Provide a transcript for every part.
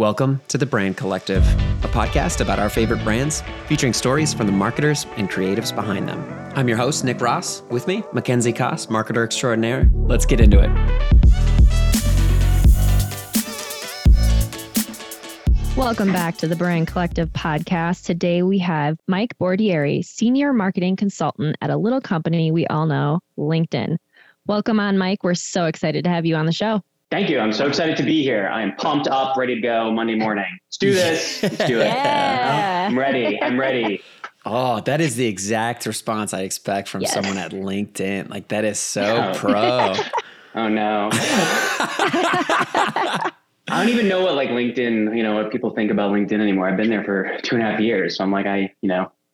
Welcome to The Brand Collective, a podcast about our favorite brands, featuring stories from the marketers and creatives behind them. I'm your host, Nick Ross. With me, Mackenzie Koss, marketer extraordinaire. Let's get into it. Welcome back to the Brand Collective podcast. Today we have Mike Bordieri, senior marketing consultant at a little company we all know, LinkedIn. Welcome on, Mike. We're so excited to have you on the show. Thank you. I'm so excited to be here. I am pumped up, ready to go Monday morning. Let's do this. Let's do it. Yeah. I'm ready. Oh, that is the exact response I expect from someone at LinkedIn. Like, that is so pro. Oh, no. I don't even know what, like, LinkedIn, you know, what people think about LinkedIn anymore. I've been there for 2.5 years. So I'm like,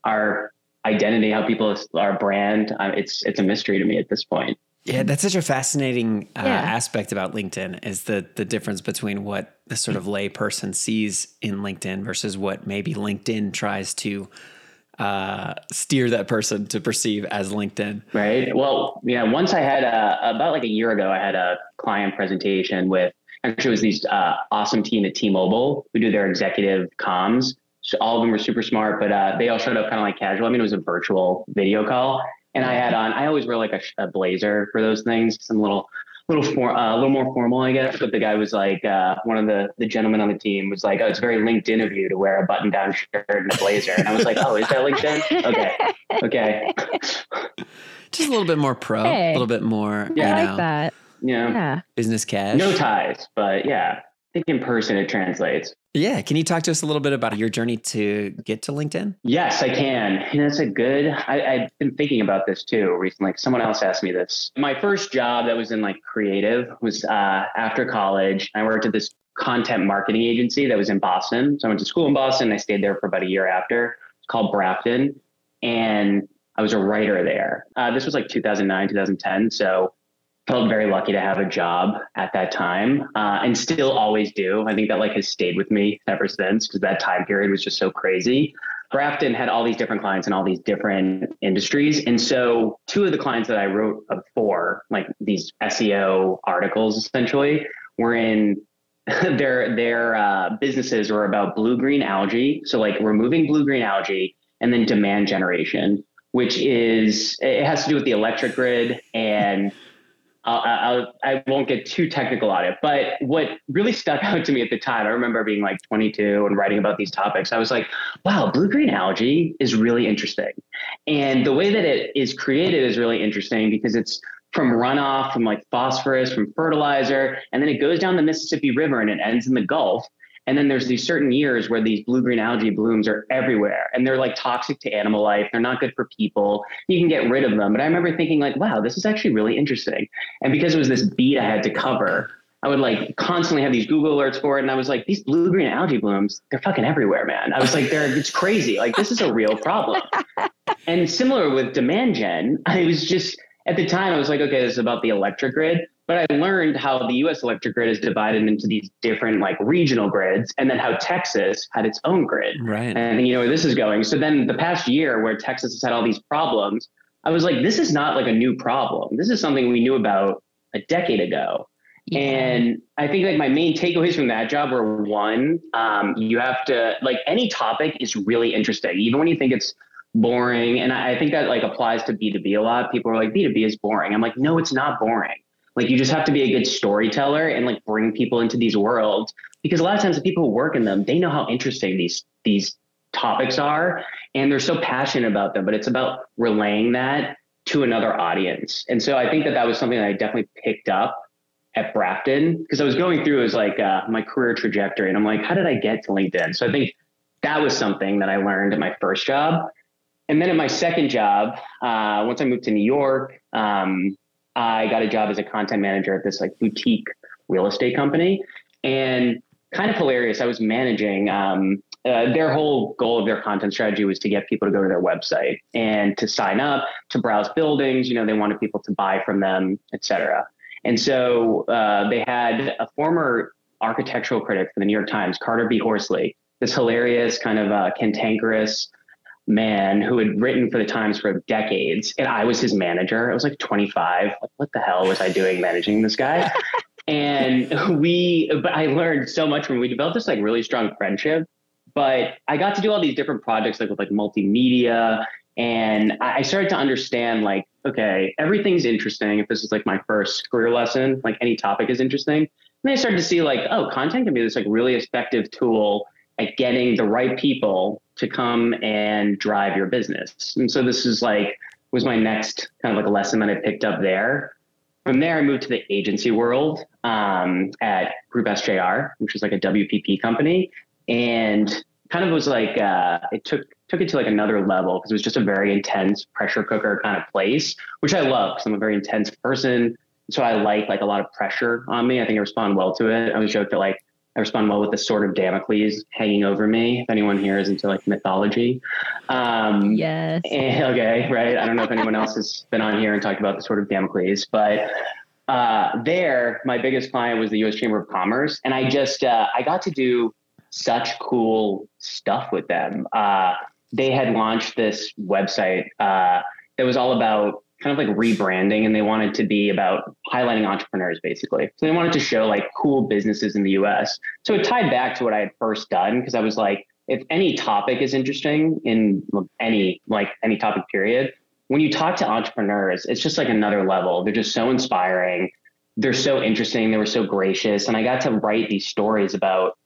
our identity, how people, our brand, it's a mystery to me at this point. Yeah, that's such a fascinating aspect about LinkedIn, is the difference between what the sort of lay person sees in LinkedIn versus what maybe LinkedIn tries to steer that person to perceive as LinkedIn. Right. Well, once I had about like a year ago, I had a client presentation with, actually it was these awesome team at T-Mobile who do their executive comms. So all of them were super smart, but they all showed up kind of like casual. I mean, it was a virtual video call. And I had on, I always wear like a blazer for those things. Some a little more formal, I guess. But the guy was like, one of the gentlemen on the team was like, oh, it's very LinkedIn of you to wear a button down shirt and a blazer. And I was like, oh, is that LinkedIn? Okay. Just a little bit more pro, a little bit more, that. Business cash. No ties, but yeah, I think in person it translates. Yeah. Can you talk to us a little bit about your journey to get to LinkedIn? Yes, I can. And that's a good, I've been thinking about this too recently. Someone else asked me this. My first job that was in like creative was after college. I worked at this content marketing agency that was in Boston. So I went to school in Boston. I stayed there for about a year after. It's called Brafton. And I was a writer there. This was like 2009, 2010. So felt very lucky to have a job at that time and still always do. I think that like has stayed with me ever since, because that time period was just so crazy. Brafton had all these different clients in all these different industries. And so two of the clients that I wrote for, like these SEO articles essentially, were in their businesses were about blue-green algae. So like removing blue-green algae and then demand generation, which is, it has to do with the electric grid and I won't get too technical on it, but what really stuck out to me at the time, I remember being like 22 and writing about these topics. I was like, wow, blue-green algae is really interesting. And the way that it is created is really interesting because it's from runoff, from like phosphorus, from fertilizer, and then it goes down the Mississippi River and it ends in the Gulf. And then there's these certain years where these blue-green algae blooms are everywhere and they're like toxic to animal life. They're not good for people. You can get rid of them. But I remember thinking like, wow, this is actually really interesting. And because it was this beat I had to cover, I would like constantly have these Google alerts for it. And I was like, these blue-green algae blooms, they're fucking everywhere, man. I was like, it's crazy. Like, this is a real problem. And similar with demand gen, I was just, at the time I was like, okay, this is about the electric grid. But I learned how the U.S. electric grid is divided into these different like regional grids, and then how Texas had its own grid. Right. And you know where this is going. So then the past year where Texas has had all these problems, I was like, this is not like a new problem. This is something we knew about a decade ago. Yeah. And I think like my main takeaways from that job were one, you have to like any topic is really interesting, even when you think it's boring. And I think that like applies to B2B a lot. People are like, B2B is boring. I'm like, no, it's not boring. Like, you just have to be a good storyteller and like bring people into these worlds, because a lot of times the people who work in them, they know how interesting these topics are and they're so passionate about them, but it's about relaying that to another audience. And so I think that was something that I definitely picked up at Brafton, because I was going through as like my career trajectory and I'm like, how did I get to LinkedIn? So I think that was something that I learned at my first job. And then at my second job, once I moved to New York, I got a job as a content manager at this like boutique real estate company, and kind of hilarious. I was managing, their whole goal of their content strategy was to get people to go to their website and to sign up, to browse buildings. You know, they wanted people to buy from them, etc. And so they had a former architectural critic for the New York Times, Carter B. Horsley, this hilarious kind of cantankerous man who had written for the Times for decades, and I was his manager. I was like 25. Like, what the hell was I doing managing this guy? And I learned so much when we developed this like really strong friendship, but I got to do all these different projects like with like multimedia. And I started to understand like, okay, everything's interesting. If this is like my first career lesson, like any topic is interesting. And then I started to see like, oh, content can be this like really effective tool at getting the right people to come and drive your business. And so this is like, was my next kind of like a lesson that I picked up there. From there, I moved to the agency world at Group SJR, which was like a WPP company, and kind of was like, it took it to like another level because it was just a very intense pressure cooker kind of place, which I love because I'm a very intense person. So I like a lot of pressure on me. I think I respond well to it. I always joke that like, I respond well with the sword of Damocles hanging over me. If anyone here is into like mythology. Yes. Okay. Right. I don't know if anyone else has been on here and talked about the sword of Damocles, but there, my biggest client was the U.S. Chamber of Commerce. And I just, I got to do such cool stuff with them. They had launched this website that was all about kind of like rebranding, and they wanted to be about highlighting entrepreneurs basically. So they wanted to show like cool businesses in the US. So it tied back to what I had first done, because I was like, if any topic is interesting in any topic period, when you talk to entrepreneurs, it's just like another level. They're just so inspiring. They're so interesting. They were so gracious. And I got to write these stories about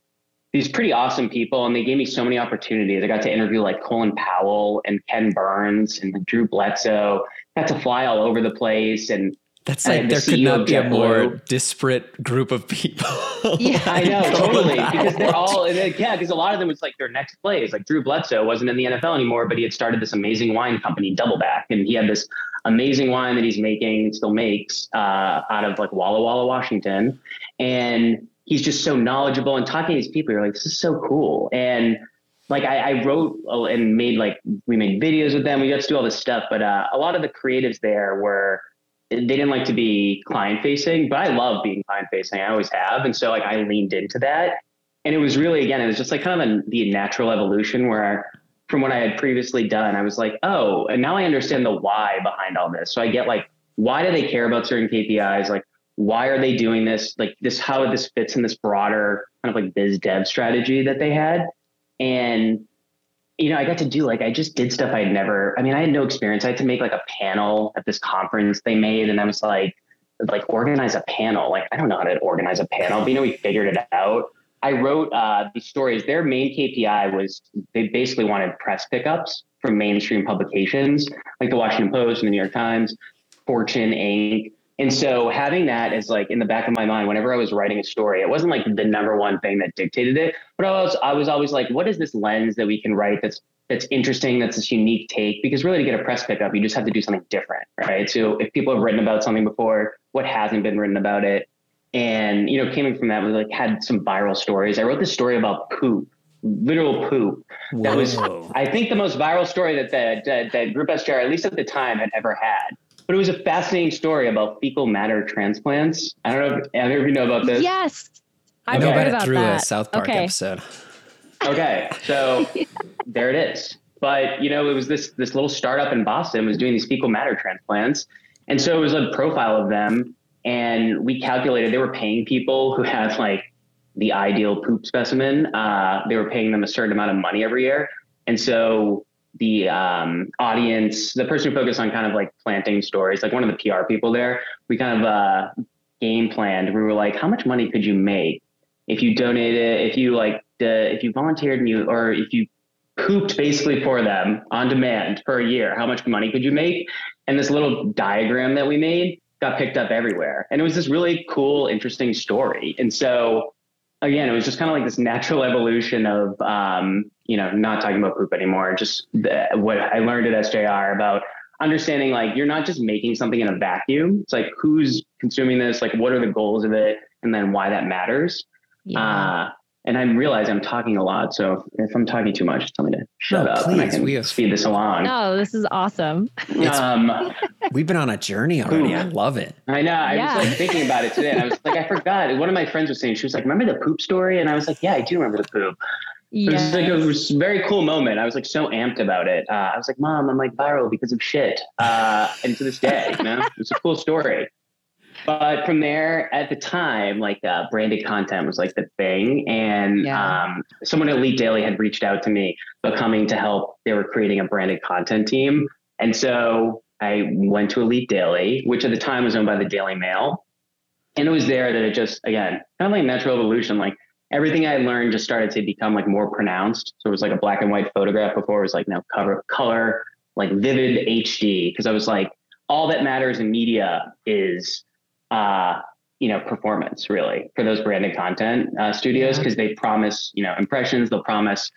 these pretty awesome people. And they gave me so many opportunities. I got to interview like Colin Powell and Ken Burns and Drew Bledsoe. Got to fly all over the place. And that's like, there could not be a more disparate group of people. Yeah, I know, totally. Because they're all, because a lot of them was like their next plays. Like Drew Bledsoe wasn't in the NFL anymore, but he had started this amazing wine company, Doubleback. And he had this amazing wine that he's making and still makes out of like Walla Walla, Washington. And he's just so knowledgeable, and talking to these people, you're like, this is so cool. And like I wrote and made we made videos with them. We got to do all this stuff, but a lot of the creatives there they didn't like to be client facing, but I love being client facing. I always have. And so like I leaned into that, and it was really, again, it was just like kind of the natural evolution where from what I had previously done, I was like, oh, and now I understand the why behind all this. So I get like, why do they care about certain KPIs? Like, why are they doing this? Like this, how this fits in this broader kind of like biz dev strategy that they had. And, I got to do I just did stuff I had no experience. I had to make like a panel at this conference they made. And I was like organize a panel. Like, I don't know how to organize a panel, but we figured it out. I wrote these stories. Their main KPI was they basically wanted press pickups from mainstream publications like the Washington Post and the New York Times, Fortune, Inc. And so having that is like in the back of my mind, whenever I was writing a story, it wasn't like the number one thing that dictated it, but I was always like, what is this lens that we can write that's interesting, that's this unique take? Because really to get a press pickup, you just have to do something different, right? So if people have written about something before, what hasn't been written about it? And, came from that, we had some viral stories. I wrote this story about poop, literal poop. Whoa. That was, I think, the most viral story that Group SJR, at least at the time, had ever had. But it was a fascinating story about fecal matter transplants. I don't know if either of you know about this. Yes. I know about it through a South Park episode. Okay. So there it is. But, it was this little startup in Boston was doing these fecal matter transplants. And so it was a profile of them. And we calculated they were paying people who had the ideal poop specimen. They were paying them a certain amount of money every year. And so the audience, the person who focused on kind of planting stories, one of the PR people there, we kind of game planned. We were like, how much money could you make if you donated, if you volunteered or if you pooped basically for them on demand for a year, how much money could you make? And this little diagram that we made got picked up everywhere. And it was this really cool, interesting story. And so again, it was just kind of this natural evolution of, not talking about poop anymore. Just what I learned at SJR about understanding, you're not just making something in a vacuum. It's who's consuming this? What are the goals of it? And then why that matters. Yeah. And I realize I'm talking a lot. So if I'm talking too much, tell me to shut up. Please, and I can speed this along. No, this is awesome. We've been on a journey already. Poop. I love it. I know. I was thinking about it today. And I was I forgot. One of my friends was saying, she was remember the poop story? And I was yeah, I do remember the poop. Yes. It was a very cool moment. I was so amped about it. I was Mom, I'm viral because of shit. And to this day, it's a cool story. But from there, at the time, like branded content was like the thing. And someone at Elite Daily had reached out to me, Becoming to help. They were creating a branded content team. And so I went to Elite Daily, which at the time was owned by the Daily Mail. And it was there that it just, again, kind of like natural evolution. Like everything I learned just started to become like more pronounced. So it was like a black and white photograph before. It was like now color, like vivid HD. Because I was like, all that matters in media is, performance really for those branded content studios, because they promise, impressions, they'll promise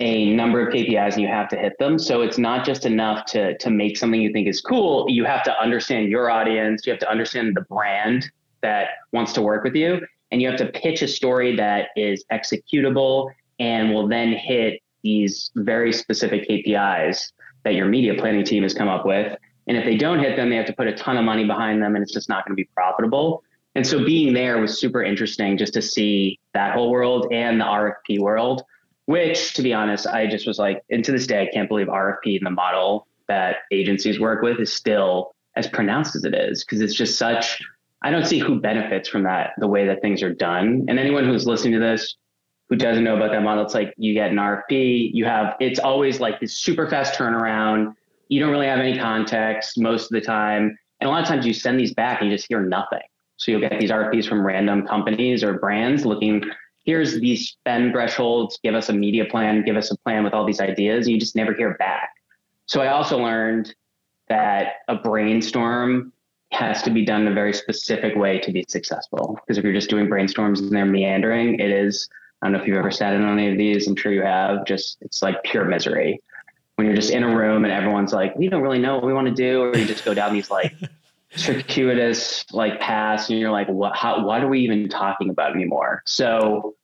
a number of KPIs and you have to hit them. So it's not just enough to make something you think is cool. You have to understand your audience. You have to understand the brand that wants to work with you. And you have to pitch a story that is executable and will then hit these very specific KPIs that your media planning team has come up with. And if they don't hit them, they have to put a ton of money behind them and it's just not going to be profitable. And so being there was super interesting just to see that whole world and the RFP world, which, to be honest, I just was like, and to this day, I can't believe RFP and the model that agencies work with is still as pronounced as it is, because it's just such, I don't see who benefits from that, the way that things are done. And anyone who's listening to this who doesn't know about that model, it's like you get an RFP, it's always like this super fast turnaround. You don't really have any context most of the time. And a lot of times you send these back and you just hear nothing. So you'll get these RFPs from random companies or brands looking, here's these spend thresholds, give us a media plan, give us a plan with all these ideas. And you just never hear back. So I also learned that a brainstorm has to be done in a very specific way to be successful. Because if you're just doing brainstorms and they're meandering, it is, I don't know if you've ever sat in on any of these, I'm sure you have, just, it's like pure misery. When you're just in a room and everyone's like, we don't really know what we want to do, or you just go down these like circuitous like paths, and you're like, what are we even talking about anymore? So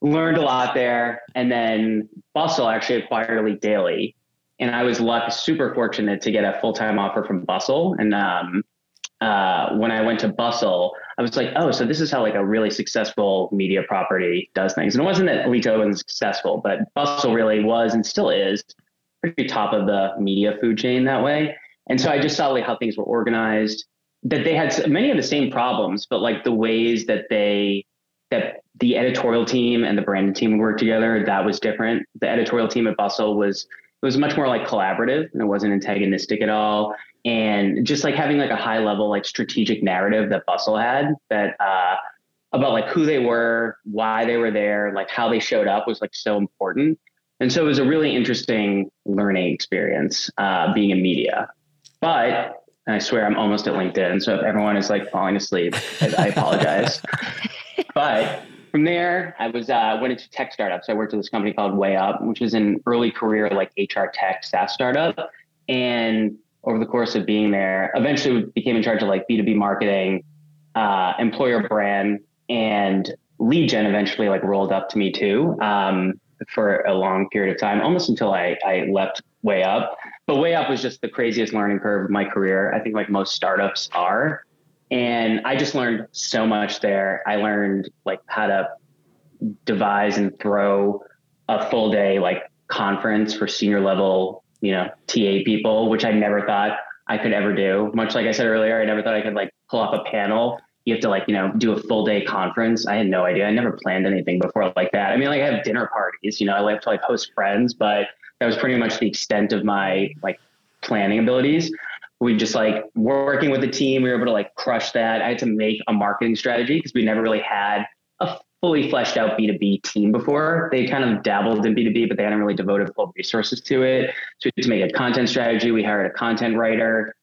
learned a lot there. And then Bustle actually acquired Elite Daily, and I was super fortunate to get a full-time offer from Bustle. And when I went to Bustle, I was like, oh, so this is how like a really successful media property does things. And it wasn't that Elite Daily was successful, but Bustle really was and still is pretty top of the media food chain that way. And so I just saw like how things were organized, that they had many of the same problems, but like the ways that the editorial team and the branding team worked together, that was different. The editorial team at Bustle was much more like collaborative, and it wasn't antagonistic at all. And just like having like a high level, like strategic narrative that Bustle had that, about like who they were, why they were there, like how they showed up was like so important. And so it was a really interesting learning experience, being in media. But I swear I'm almost at LinkedIn. So if everyone is like falling asleep, I apologize. But from there, I went into tech startups. I worked at this company called Way Up, which is an early career, like HR tech SaaS startup. And over the course of being there, eventually became in charge of like B2B marketing, employer brand, and lead gen eventually like rolled up to me too. For a long period of time, almost until I left Way Up. But Way Up was just the craziest learning curve of my career, I think, like most startups are. And I just learned so much there. I learned like how to devise and throw a full day like conference for senior level, TA people, which I never thought I could ever do. Much like I said earlier, I never thought I could like pull off a panel. You have to like, do a full day conference. I had no idea. I never planned anything before like that. I mean, like I have dinner parties, I like to like host friends, but that was pretty much the extent of my like planning abilities. We just like working with the team, we were able to like crush that. I had to make a marketing strategy because we never really had a fully fleshed out B2B team before. They kind of dabbled in B2B, but they hadn't really devoted full resources to it. So we had to make a content strategy. We hired a content writer.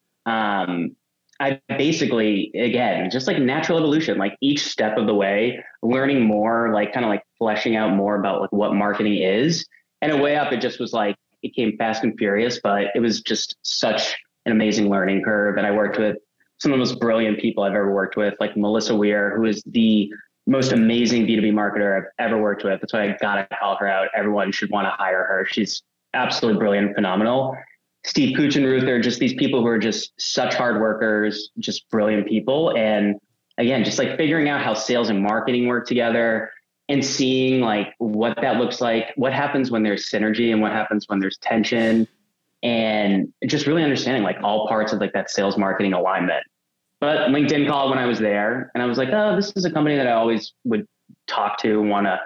I basically, again, just like natural evolution, like each step of the way, learning more, like kind of like fleshing out more about like what marketing is. And a Way Up, it just was like, it came fast and furious, but it was just such an amazing learning curve. And I worked with some of the most brilliant people I've ever worked with, like Melissa Weir, who is the most amazing B2B marketer I've ever worked with. That's why I gotta call her out. Everyone should want to hire her. She's absolutely brilliant, phenomenal. Steve Kuchenruther, just these people who are just such hard workers, just brilliant people. And again, just like figuring out how sales and marketing work together and seeing like what that looks like, what happens when there's synergy and what happens when there's tension, and just really understanding like all parts of like that sales marketing alignment. But LinkedIn called when I was there, and I was like, oh, this is a company that I always would talk to, want to,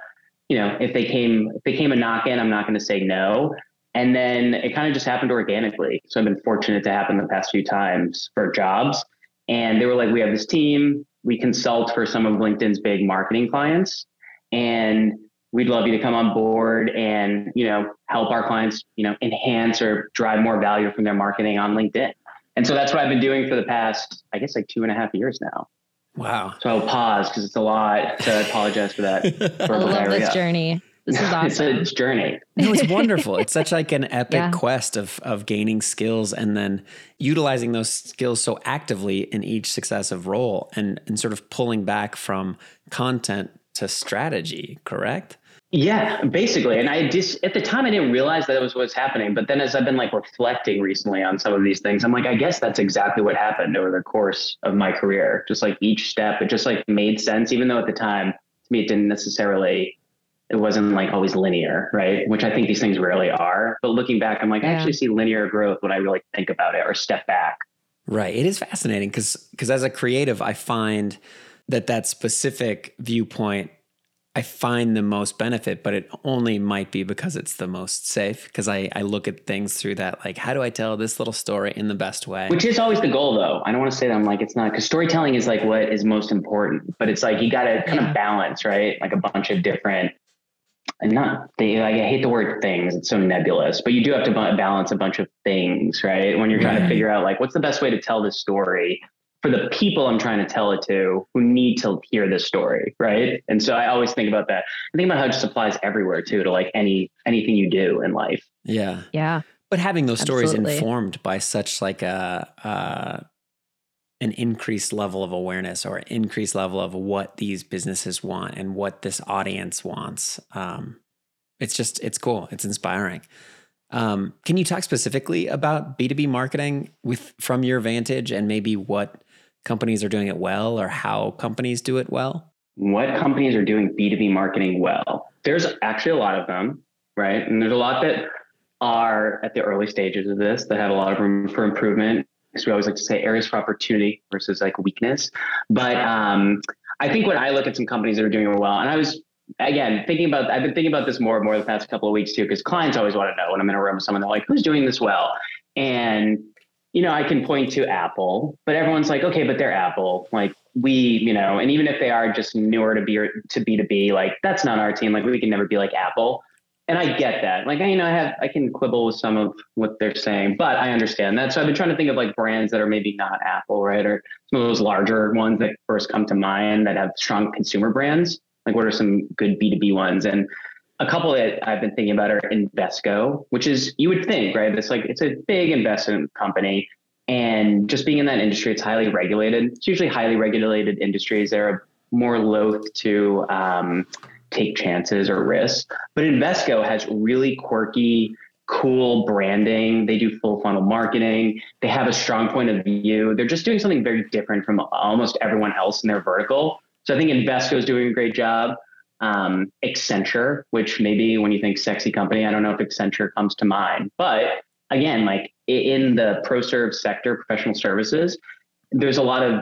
you know, if they came a knock in, I'm not going to say no. And then it kind of just happened organically. So I've been fortunate to happen the past few times for jobs. And they were like, we have this team, we consult for some of LinkedIn's big marketing clients, and we'd love you to come on board and, you know, help our clients, you know, enhance or drive more value from their marketing on LinkedIn. And so that's what I've been doing for the past, I guess, like 2.5 years now. Wow. So I'll pause because it's a lot. So I apologize for that. I love this journey. This is awesome. It's a journey. No, it's wonderful. It's such like an epic quest of gaining skills and then utilizing those skills so actively in each successive role and sort of pulling back from content to strategy, correct? Yeah, basically. And I just, at the time, I didn't realize that it was what's happening. But then as I've been like reflecting recently on some of these things, I'm like, I guess that's exactly what happened over the course of my career. Just like each step, it just like made sense, even though at the time, to me, it wasn't like always linear, right? Which I think these things rarely are. But looking back, I'm like, I actually see linear growth when I really think about it or step back. Right. It is fascinating because as a creative, I find that specific viewpoint I find the most benefit, but it only might be because it's the most safe. Because I look at things through that, like, how do I tell this little story in the best way? Which is always the goal, though. I don't want to say that I'm like, it's not, because storytelling is like what is most important, but it's like, you got to kind of balance, right? Like a bunch of different, I hate the word things. It's so nebulous, but you do have to balance a bunch of things, right? When you're trying to figure out like, what's the best way to tell this story for the people I'm trying to tell it to who need to hear this story, right? And so I always think about that. I think about how it just applies everywhere too, to like anything you do in life. Yeah. Yeah. But having those stories informed by such like an increased level of awareness or increased level of what these businesses want and what this audience wants. It's cool. It's inspiring. Can you talk specifically about B2B marketing from your vantage and maybe what companies are doing it well or how companies do it well? What companies are doing B2B marketing well? There's actually a lot of them, right? And there's a lot that are at the early stages of this that have a lot of room for improvement, because we always like to say areas for opportunity versus like weakness. But I think when I look at some companies that are doing it well, and I've been thinking about this more and more the past couple of weeks too, because clients always want to know when I'm in a room with someone, they're like, who's doing this well? And, you know, I can point to Apple, but everyone's like, okay, but they're Apple. Like and even if they are just newer to B2B, like that's not our team. Like we can never be like Apple. And I get that. Like, I can quibble with some of what they're saying, but I understand that. So I've been trying to think of like brands that are maybe not Apple, right? Or some of those larger ones that first come to mind that have strong consumer brands. Like what are some good B2B ones? And a couple that I've been thinking about are Invesco, which is, you would think, right? It's a big investment company. And just being in that industry, it's highly regulated. It's usually highly regulated industries. They're more loath to take chances or risks. But Invesco has really quirky, cool branding. They do full funnel marketing. They have a strong point of view. They're just doing something very different from almost everyone else in their vertical. So I think Invesco is doing a great job. Accenture, which maybe when you think sexy company, I don't know if Accenture comes to mind. But again, like in the pro-serve sector, professional services, there's a lot of,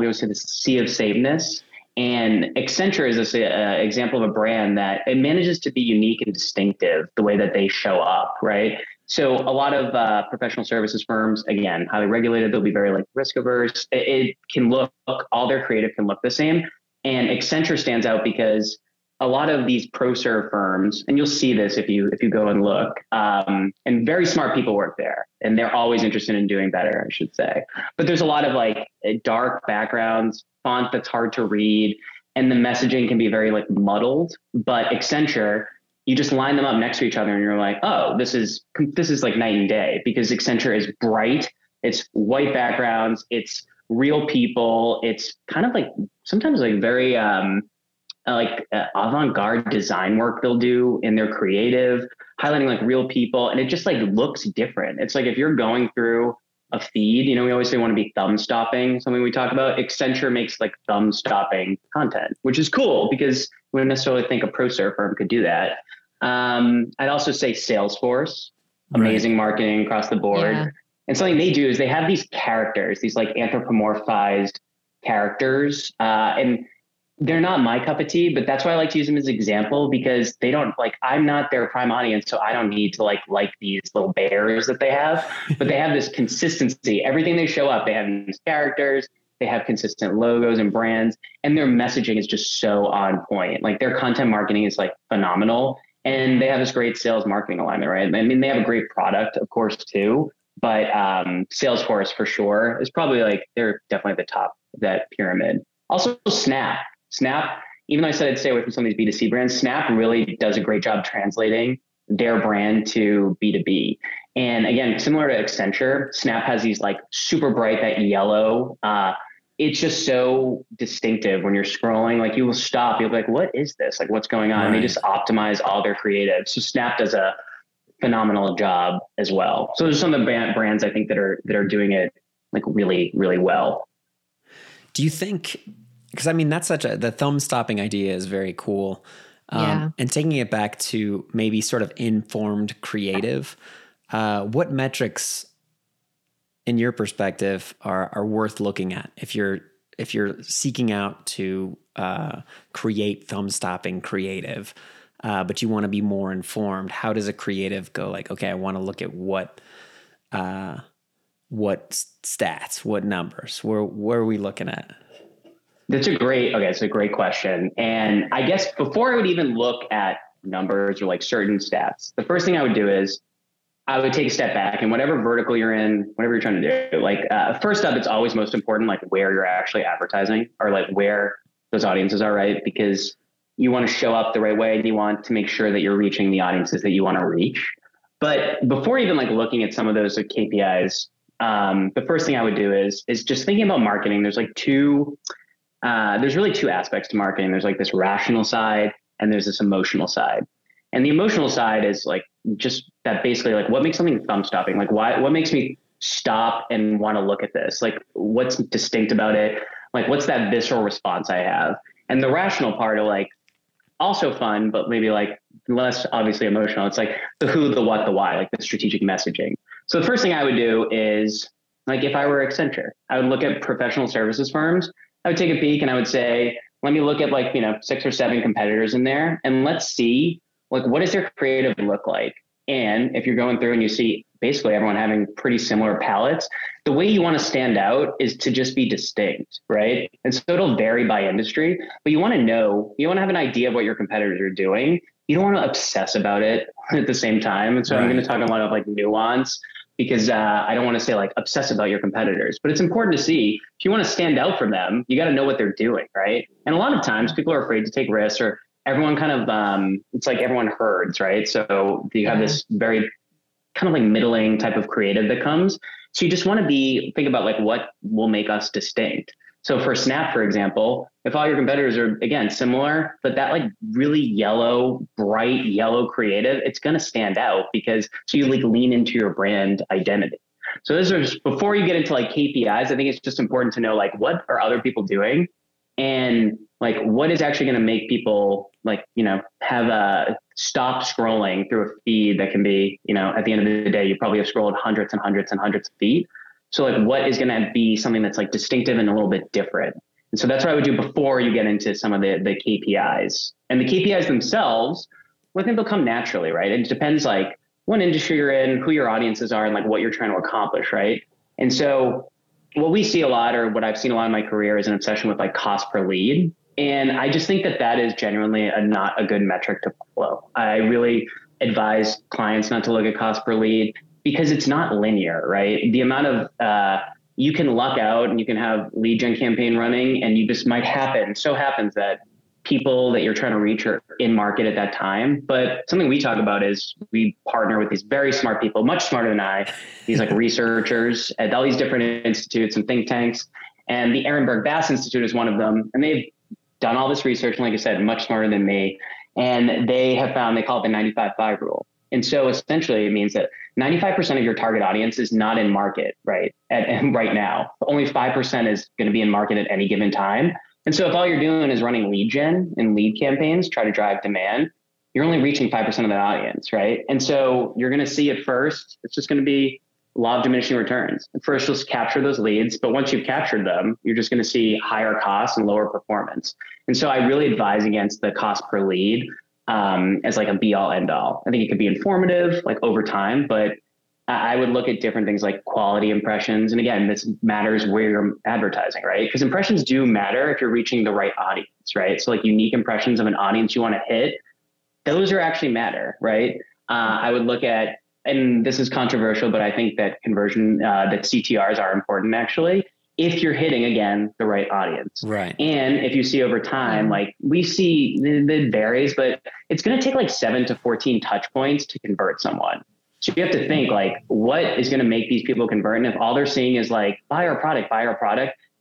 we always say the sea of sameness. And Accenture is an example of a brand that it manages to be unique and distinctive the way that they show up, right? So a lot of professional services firms, again, highly regulated, they'll be very like risk averse. It can look, all their creative can look the same. And Accenture stands out because a lot of these pro-serve firms, and you'll see this if you go and look, and very smart people work there, and they're always interested in doing better, I should say. But there's a lot of like dark backgrounds, font that's hard to read, and the messaging can be very like muddled. But Accenture, you just line them up next to each other, and you're like, oh, this is like night and day, because Accenture is bright, it's white backgrounds, it's real people. It's kind of like sometimes like very avant-garde design work they'll do in their creative, highlighting like real people. And it just like looks different. It's like if you're going through a feed, you know, we always say we want to be thumb stopping, something we talk about. Accenture makes like thumb stopping content, which is cool because we don't necessarily think a pro serve firm could do that. I'd also say Salesforce, amazing marketing across the board. Yeah. And something they do is they have these characters, these like anthropomorphized characters. And they're not my cup of tea, but that's why I like to use them as an example, because they don't like, I'm not their prime audience. So I don't need to like these little bears that they have, but they have this consistency. Everything they show up, they have these characters, they have consistent logos and brands, and their messaging is just so on point. Like their content marketing is like phenomenal, and they have this great sales marketing alignment, right? I mean, they have a great product, of course, too, but Salesforce for sure is probably like, they're definitely at the top of that pyramid. Also Snap, even though I said I'd stay away from some of these B2C brands, Snap really does a great job translating their brand to B2B. And again, similar to Accenture, Snap has these like super bright, that yellow. It's just so distinctive when you're scrolling, like you will stop, you'll be like, what is this? Like what's going on? Right. And they just optimize all their creative. So Snap does a phenomenal job as well. So there's some of the brands I think that are doing it like really, really well. Do you think, because I mean, that's the thumb stopping idea is very cool. And taking it back to maybe sort of informed creative, what metrics in your perspective are worth looking at if you're seeking out to create thumb stopping creative, but you want to be more informed? How does a creative go like, okay, I want to look at what stats, what numbers, where are we looking at? It's a great question. And I guess before I would even look at numbers or like certain stats, the first thing I would do is I would take a step back, and whatever vertical you're in, whatever you're trying to do, like first up, it's always most important, like where you're actually advertising or like where those audiences are, right? Because you want to show up the right way and you want to make sure that you're reaching the audiences that you want to reach. But before even like looking at some of those KPIs, the first thing I would do is just thinking about marketing. There's like there's really two aspects to marketing. There's like this rational side and there's this emotional side. And the emotional side is like just that basically like what makes something thumb stopping? Like what makes me stop and want to look at this? Like what's distinct about it? Like what's that visceral response I have? And the rational part are like also fun, but maybe like less obviously emotional. It's like the who, the what, the why, like the strategic messaging. So the first thing I would do is like if I were Accenture, I would look at professional services firms. I would take a peek and I would say, let me look at like, you know, 6 or 7 competitors in there and let's see like, what does their creative look like? And if you're going through and you see basically everyone having pretty similar palettes, the way you want to stand out is to just be distinct, right? And so it'll vary by industry, but you want to have an idea of what your competitors are doing. You don't want to obsess about it at the same time. And so right. I'm going to talk a lot of like nuance, because I don't want to say like obsess about your competitors, but it's important to see if you want to stand out from them, you got to know what they're doing, right? And a lot of times people are afraid to take risks, or everyone kind of, it's like everyone herds, right? So you have this very kind of like middling type of creative that comes. So you just want to think about like what will make us distinct. So for Snap, for example, if all your competitors are, again, similar, but that like really yellow, bright yellow creative, it's going to stand out because so you like lean into your brand identity. So this is before you get into like KPIs, I think it's just important to know like what are other people doing and like what is actually going to make people like, you know, have a stop scrolling through a feed that can be, you know, at the end of the day, you probably have scrolled hundreds and hundreds and hundreds of feet. So like what is going to be something that's like distinctive and a little bit different. And so that's what I would do before you get into some of the KPIs. And the KPIs themselves, I think they'll come naturally, right? It depends like what industry you're in, who your audiences are, and like what you're trying to accomplish, right? And so what we see a lot, or what I've seen a lot in my career, is an obsession with like cost per lead. And I just think that is genuinely not a good metric to follow. I really advise clients not to look at cost per lead, because it's not linear, right? The amount of, you can luck out and you can have lead gen campaign running and you just might happen. So happens that people that you're trying to reach are in market at that time. But something we talk about is we partner with these very smart people, much smarter than I, these like researchers at all these different institutes and think tanks. And the Ehrenberg Bass Institute is one of them. And they've done all this research. And like I said, much smarter than me. And they have found, they call it the 95-5 rule. And so essentially it means that 95% of your target audience is not in market, right? Right now, only 5% is going to be in market at any given time. And so if all you're doing is running lead gen and lead campaigns, try to drive demand, you're only reaching 5% of that audience, right? And so you're going to see at first, it's just going to be law of diminishing returns. First, just capture those leads. But once you've captured them, you're just going to see higher costs and lower performance. And so I really advise against the cost per lead as like a be all end all. I think it could be informative, like over time, but I would look at different things like quality impressions. And again, this matters where you're advertising, right? Because impressions do matter if you're reaching the right audience, right? So like unique impressions of an audience you want to hit, those are actually matter, right? I would look at, and this is controversial, but I think that conversion, that CTRs are important actually, if you're hitting again, the right audience. Right. And if you see over time, like we see it varies, but it's going to take like 7 to 14 touch points to convert someone. So you have to think like, what is going to make these people convert? And if all they're seeing is like, buy our product,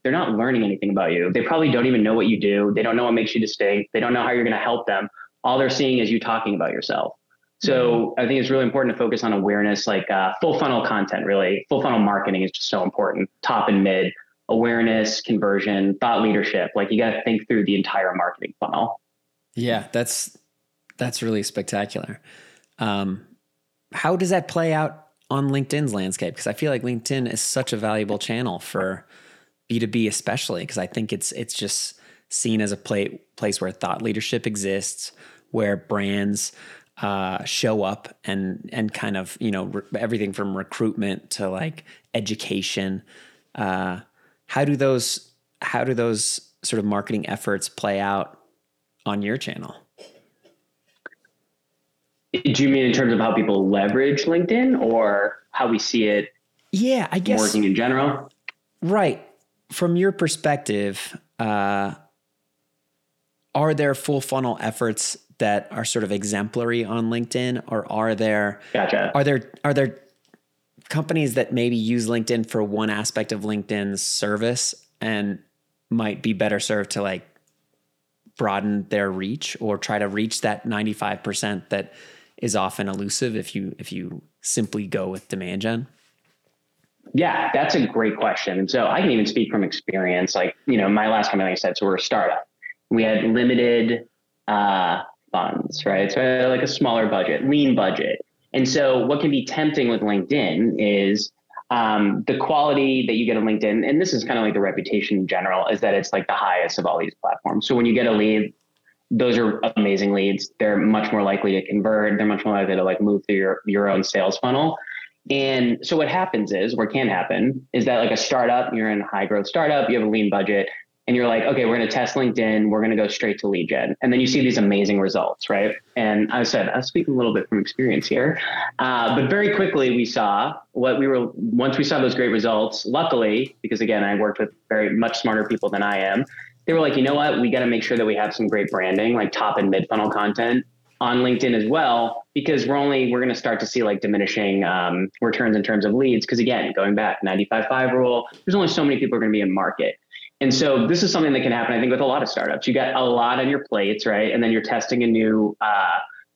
they're not learning anything about you. They probably don't even know what you do. They don't know what makes you distinct. They don't know how you're going to help them. All they're seeing is you talking about yourself. So I think it's really important to focus on awareness, like full funnel content, really. Full funnel marketing is just so important. Top and mid, awareness, conversion, thought leadership. Like you got to think through the entire marketing funnel. Yeah, that's really spectacular. How does that play out on LinkedIn's landscape? Because I feel like LinkedIn is such a valuable channel for B2B especially, because I think it's just seen as a place where thought leadership exists, where brands show up and kind of, you know, everything from recruitment to like education. How do those sort of marketing efforts play out on your channel? Do you mean in terms of how people leverage LinkedIn or how we see it? Yeah, I guess working in general. Right. From your perspective, are there full funnel efforts that are sort of exemplary on LinkedIn, or are there, gotcha. Are there companies that maybe use LinkedIn for one aspect of LinkedIn's service and might be better served to like broaden their reach or try to reach that 95% that is often elusive if you simply go with demand gen? Yeah, that's a great question. And so I can even speak from experience. Like, you know, my last company, like I said, so we're a startup. We had limited funds, right? So I had like a smaller budget, lean budget. And so what can be tempting with LinkedIn is the quality that you get on LinkedIn, and this is kind of like the reputation in general, is that it's like the highest of all these platforms. So when you get a lead, those are amazing leads. They're much more likely to convert. They're much more likely to like move through your own sales funnel. And so what happens is, what can happen is that like a startup, you're in a high growth startup, you have a lean budget, and you're like, okay, we're going to test LinkedIn. We're going to go straight to lead gen. And then you see these amazing results, right? And I said, I'll speak a little bit from experience here. But very quickly, we saw once we saw those great results, luckily, because again, I worked with very much smarter people than I am. They were like, you know what? We got to make sure that we have some great branding, like top and mid funnel content on LinkedIn as well, because we're going to start to see like diminishing returns in terms of leads. Because again, going back 95-5 rule, there's only so many people are going to be in market. And so this is something that can happen, I think, with a lot of startups. You got a lot on your plates, right? And then you're testing a new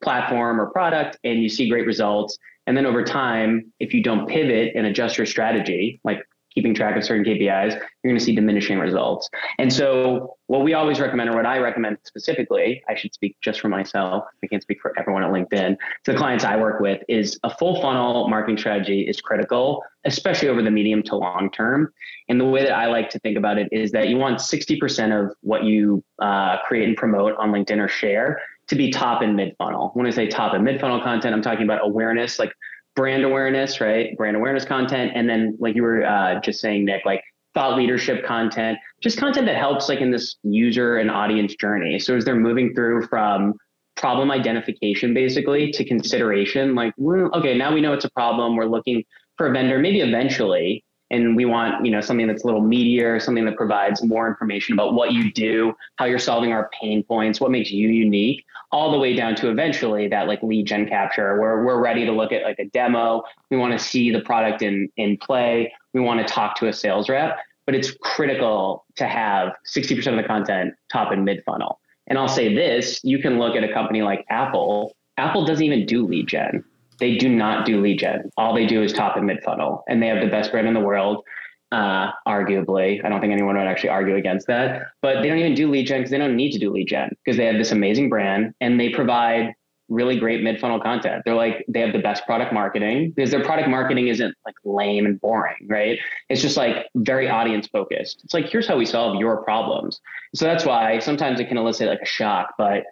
platform or product and you see great results. And then over time, if you don't pivot and adjust your strategy, like keeping track of certain KPIs, you're going to see diminishing results. And so what we always recommend, or what I recommend specifically, I should speak just for myself. I can't speak for everyone at LinkedIn. So the clients I work with is a full funnel marketing strategy is critical, especially over the medium to long term. And the way that I like to think about it is that you want 60% of what you create and promote on LinkedIn or share to be top and mid funnel. When I say top and mid funnel content, I'm talking about awareness, like brand awareness, right? Brand awareness content. And then like you were just saying, Nick, like thought leadership content, just content that helps like in this user and audience journey. So as they're moving through from problem identification basically to consideration, like, well, okay, now we know it's a problem. We're looking for a vendor, maybe eventually, and we want, you know, something that's a little meatier, something that provides more information about what you do, how you're solving our pain points, what makes you unique, all the way down to eventually that like lead gen capture where we're ready to look at like a demo. We want to see the product in play. We want to talk to a sales rep, but it's critical to have 60% of the content top and mid funnel. And I'll say this, you can look at a company like Apple. Apple doesn't even do lead gen. They do not do lead gen. All they do is top and mid funnel, and they have the best brand in the world. Arguably, I don't think anyone would actually argue against that, but they don't even do lead gen because they don't need to do lead gen because they have this amazing brand and they provide really great mid-funnel content. They're like, they have the best product marketing, because their product marketing isn't like lame and boring, right? It's just like very audience focused. It's like, here's how we solve your problems. So that's why sometimes it can elicit like a shock, but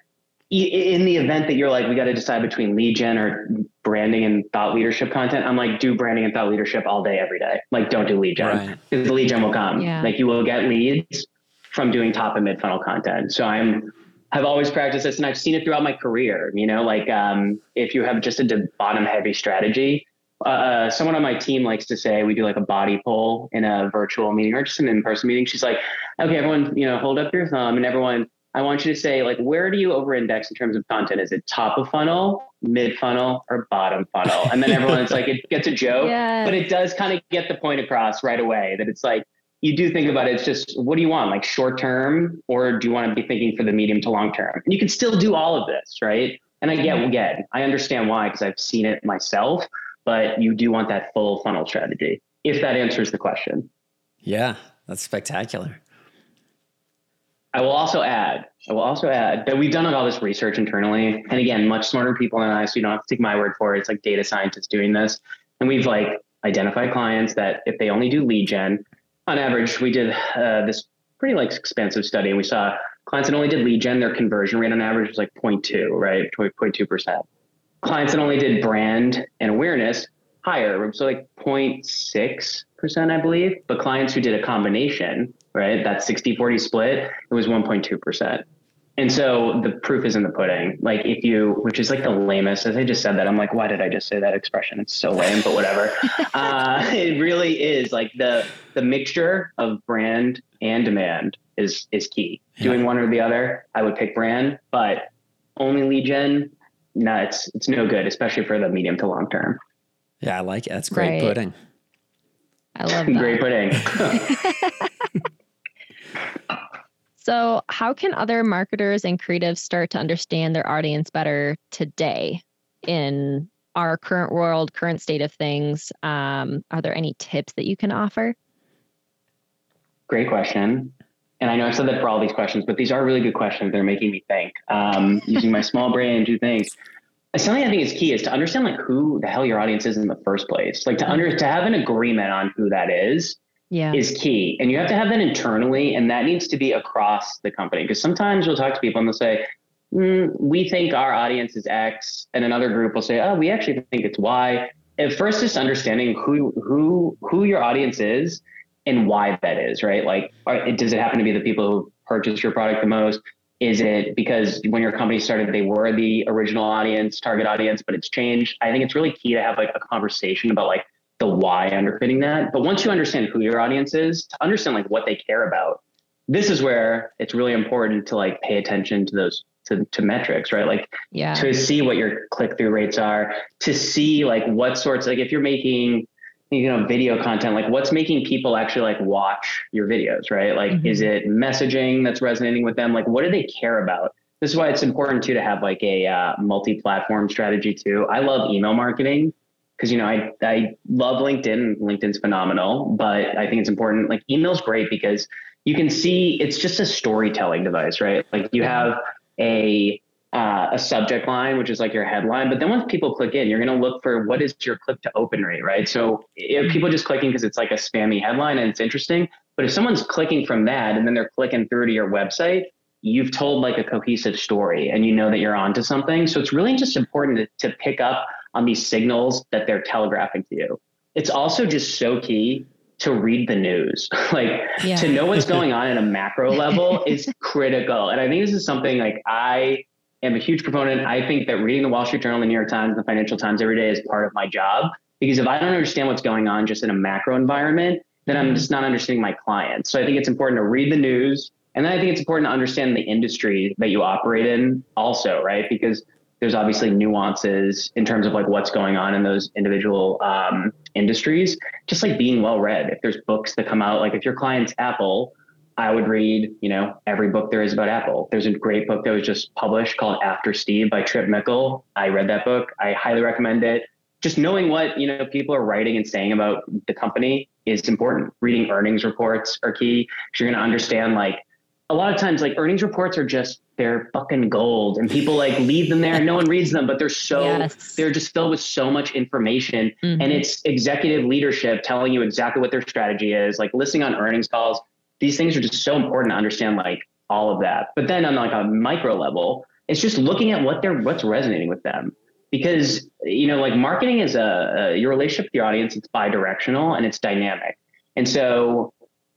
in the event that you're like, we got to decide between lead gen or branding and thought leadership content, I'm like, do branding and thought leadership all day, every day. Like, don't do lead gen, because the lead gen will come. Yeah. Like, you will get leads from doing top and mid funnel content. So I've always practiced this, and I've seen it throughout my career. You know, like, if you have just a bottom heavy strategy, someone on my team likes to say, we do like a body pull in a virtual meeting or just an in-person meeting. She's like, okay, everyone, you know, hold up your thumb, and everyone, I want you to say, like, where do you over index in terms of content? Is it top of funnel, mid funnel, or bottom funnel? And then everyone's like, it gets a joke, but it does kind of get the point across right away, that it's like, you do think about it. It's just, what do you want? Like, short term, or do you want to be thinking for the medium to long term? And you can still do all of this, right? And I understand why, because I've seen it myself, but you do want that full funnel strategy, if that answers the question. Yeah, that's spectacular. I will also add that we've done all this research internally. And again, much smarter people than I, so you don't have to take my word for it. It's like data scientists doing this. And we've like identified clients that if they only do lead gen, on average, we did this pretty like expansive study, and we saw clients that only did lead gen, their conversion rate on average was like 0.2, right? 0.2%. Clients that only did brand and awareness, higher, so like 0.6%, I believe. But clients who did a combination, right, that 60-40 split, it was 1.2%. And so the proof is in the pudding. Like, if you, which is like the lamest, as I just said that, I'm like, why did I just say that expression? It's so lame, but whatever. It really is like the mixture of brand and demand is key. Yeah. Doing one or the other, I would pick brand, but only lead gen, no, it's no good, especially for the medium to long term. Yeah, I like it. That's great pudding. I love that. Great pudding. So how can other marketers and creatives start to understand their audience better today in our current world, current state of things? Are there any tips that you can offer? Great question. And I know I said that for all these questions, but these are really good questions. They're making me think, using my small brain, do things. Something I think is key is to understand like who the hell your audience is in the first place. Like to have an agreement on who that is. Yeah. Is key. And you have to have that internally, and that needs to be across the company. Because sometimes we'll talk to people and they'll say, we think our audience is X, and another group will say, oh, we actually think it's Y. At first, just understanding who your audience is and why that is, right? Like, does it happen to be the people who purchase your product the most? Is it because when your company started, they were the original audience, target audience, but it's changed? I think it's really key to have like a conversation about like the why underpinning that. But once you understand who your audience is, to understand like what they care about, this is where it's really important to like pay attention to those to metrics, right? Like to see what your click-through rates are, to see like what sorts, like if you're making, you know, video content, like what's making people actually like watch your videos, right? Like, is it messaging that's resonating with them? Like, what do they care about? This is why it's important too, to have like a multi-platform strategy too. I love email marketing. Because, you know, I love LinkedIn. LinkedIn's phenomenal, but I think it's important. Like, email's great because you can see it's just a storytelling device, right? Like, you have a subject line, which is like your headline. But then once people click in, you're going to look for what is your click to open rate, right? So if people just clicking because it's like a spammy headline and it's interesting, but if someone's clicking from that and then they're clicking through to your website, you've told like a cohesive story, and you know that you're onto something. So it's really just important to pick up on these signals that they're telegraphing to you. It's also just so key to read the news. Like, to know what's going on at a macro level is critical. And I think this is something like I am a huge proponent. I think that reading the Wall Street Journal, the New York Times, the Financial Times every day is part of my job, because if I don't understand what's going on just in a macro environment, then I'm just not understanding my clients. So I think it's important to read the news. And then I think it's important to understand the industry that you operate in also, right? Because there's obviously nuances in terms of like what's going on in those individual industries, just like being well read. If there's books that come out, like if your client's Apple, I would read, you know, every book there is about Apple. There's a great book that was just published called After Steve by Trip Mickle. I read that book. I highly recommend it. Just knowing what, you know, people are writing and saying about the company is important. Reading earnings reports are key, because you're going to understand like, a lot of times like earnings reports are just, they're fucking gold and people like leave them there and no one reads them, but they're so, they're just filled with so much information and it's executive leadership telling you exactly what their strategy is, like listening on earnings calls. These things are just so important to understand like all of that. But then on like a micro level, it's just looking at what they're, what's resonating with them. Because, you know, like marketing is your relationship with your audience, it's bi-directional and it's dynamic. And so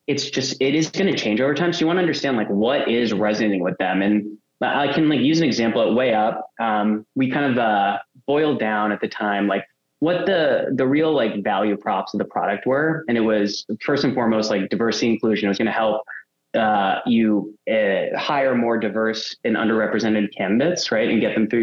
it's just, it is going to change over time. So you want to understand like what is resonating with them. And I can like use an example at Way Up. We kind of boiled down at the time, like what the real like value props of the product were. And it was first and foremost, like diversity inclusion. It was going to help you hire more diverse and underrepresented candidates, right? And get them through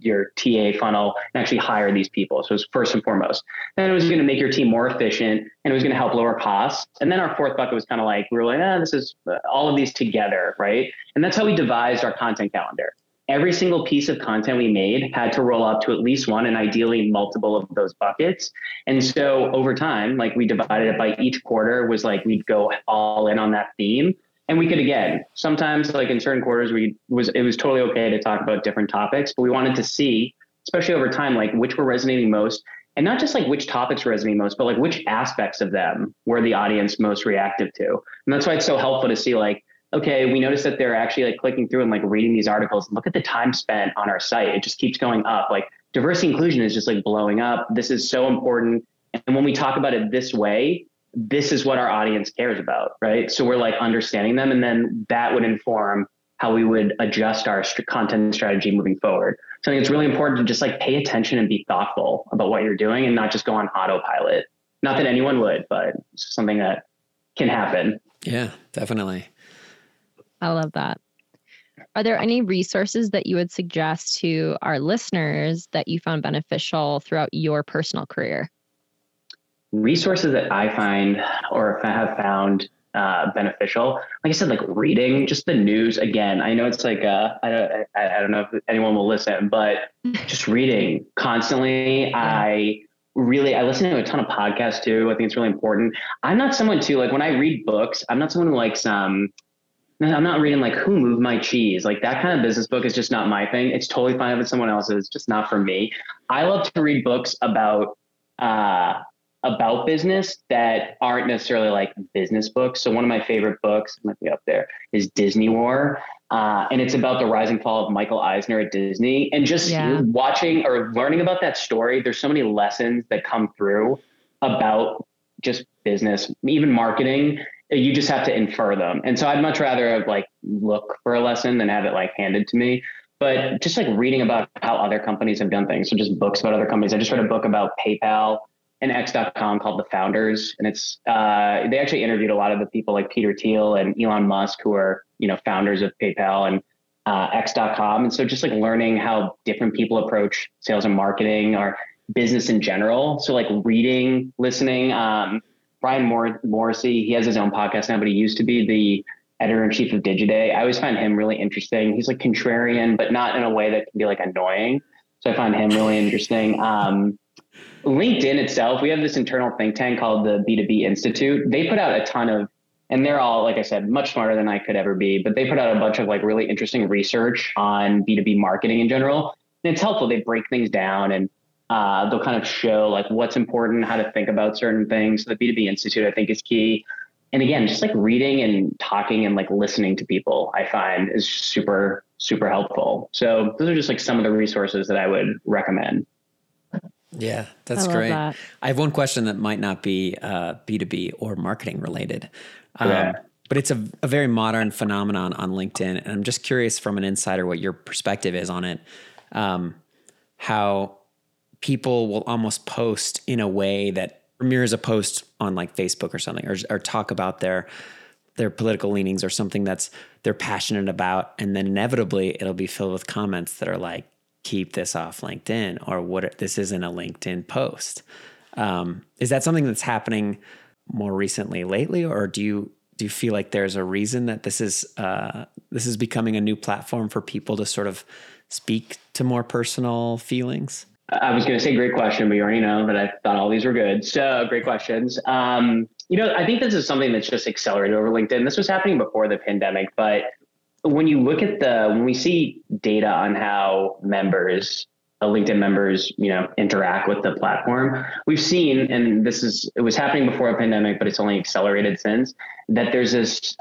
your TA funnel and actually hire these people. So it's first and foremost. Then it was going to make your team more efficient and it was going to help lower costs. And then our fourth bucket was kind of like, we were like, this is all of these together, right? And that's how we devised our content calendar. Every single piece of content we made had to roll up to at least one and ideally multiple of those buckets. And so over time, like we divided it by each quarter was like, we'd go all in on that theme. And we could, again, sometimes like in certain quarters, it was totally okay to talk about different topics, but we wanted to see, especially over time, like which were resonating most and not just like which topics resonate most, but like which aspects of them were the audience most reactive to. And that's why it's so helpful to see like, okay, we noticed that they're actually like clicking through and like reading these articles. Look at the time spent on our site. It just keeps going up. Like diversity inclusion is just like blowing up. This is so important. And when we talk about it this way, this is what our audience cares about, right? So we're like understanding them, and then that would inform how we would adjust our content strategy moving forward. So I think it's really important to just like pay attention and be thoughtful about what you're doing and not just go on autopilot. Not that anyone would, but it's something that can happen. Yeah, definitely. I love that. Are there any resources that you would suggest to our listeners that you found beneficial throughout your personal career? Resources that I find or if I have found beneficial, like I said, like reading just the news. Again, I know it's like, I don't know if anyone will listen, but just reading constantly. Yeah. I listen to a ton of podcasts too. I think it's really important. I'm not someone too, like when I read books, I'm not someone who likes, I'm not reading like Who Moved My Cheese? Like that kind of business book is just not my thing. It's totally fine if it's someone else's, just not for me. I love to read books about business that aren't necessarily like business books. So one of my favorite books, might be up there, is Disney War. And it's about the rise and fall of Michael Eisner at Disney. And just watching or learning about that story, there's so many lessons that come through about just business, even marketing. You just have to infer them. And so I'd much rather have like look for a lesson than have it like handed to me. But just like reading about how other companies have done things. So just books about other companies. I just read a book about PayPal and x.com called The Founders. And it's, they actually interviewed a lot of the people like Peter Thiel and Elon Musk who are, you know, founders of PayPal and x.com. And so just like learning how different people approach sales and marketing or business in general. So like reading, listening, Brian Morrissey, he has his own podcast now, but he used to be the editor-in-chief of Digiday. I always find him really interesting. He's like contrarian, but not in a way that can be like annoying. So I find him really interesting. LinkedIn itself, we have this internal think tank called the B2B Institute. They put out a ton of, and they're all, like I said, much smarter than I could ever be, but they put out a bunch of like really interesting research on B2B marketing in general. And it's helpful. They break things down and they'll kind of show like what's important, how to think about certain things. So the B2B Institute, I think, is key. And again, just like reading and talking and like listening to people, I find is super, super helpful. So those are just like some of the resources that I would recommend. Yeah, that's great. That. I have one question that might not be B2B or marketing related, but it's a very modern phenomenon on LinkedIn. And I'm just curious from an insider what your perspective is on it, how people will almost post in a way that mirrors a post on like Facebook or something, or talk about their political leanings or something that's they're passionate about. And then inevitably it'll be filled with comments that are like, keep this off LinkedIn, or what, this isn't a LinkedIn post. Is that something that's happening more recently lately? Or do you feel like there's a reason that this is becoming a new platform for people to sort of speak to more personal feelings? I was going to say great question, but you already know that I thought all these were good. So great questions. You know, I think this is something that's just accelerated over LinkedIn. This was happening before the pandemic, but when you look at when we see data on how members, LinkedIn members, you know, interact with the platform, we've seen, and it was happening before a pandemic, but it's only accelerated since, that there's this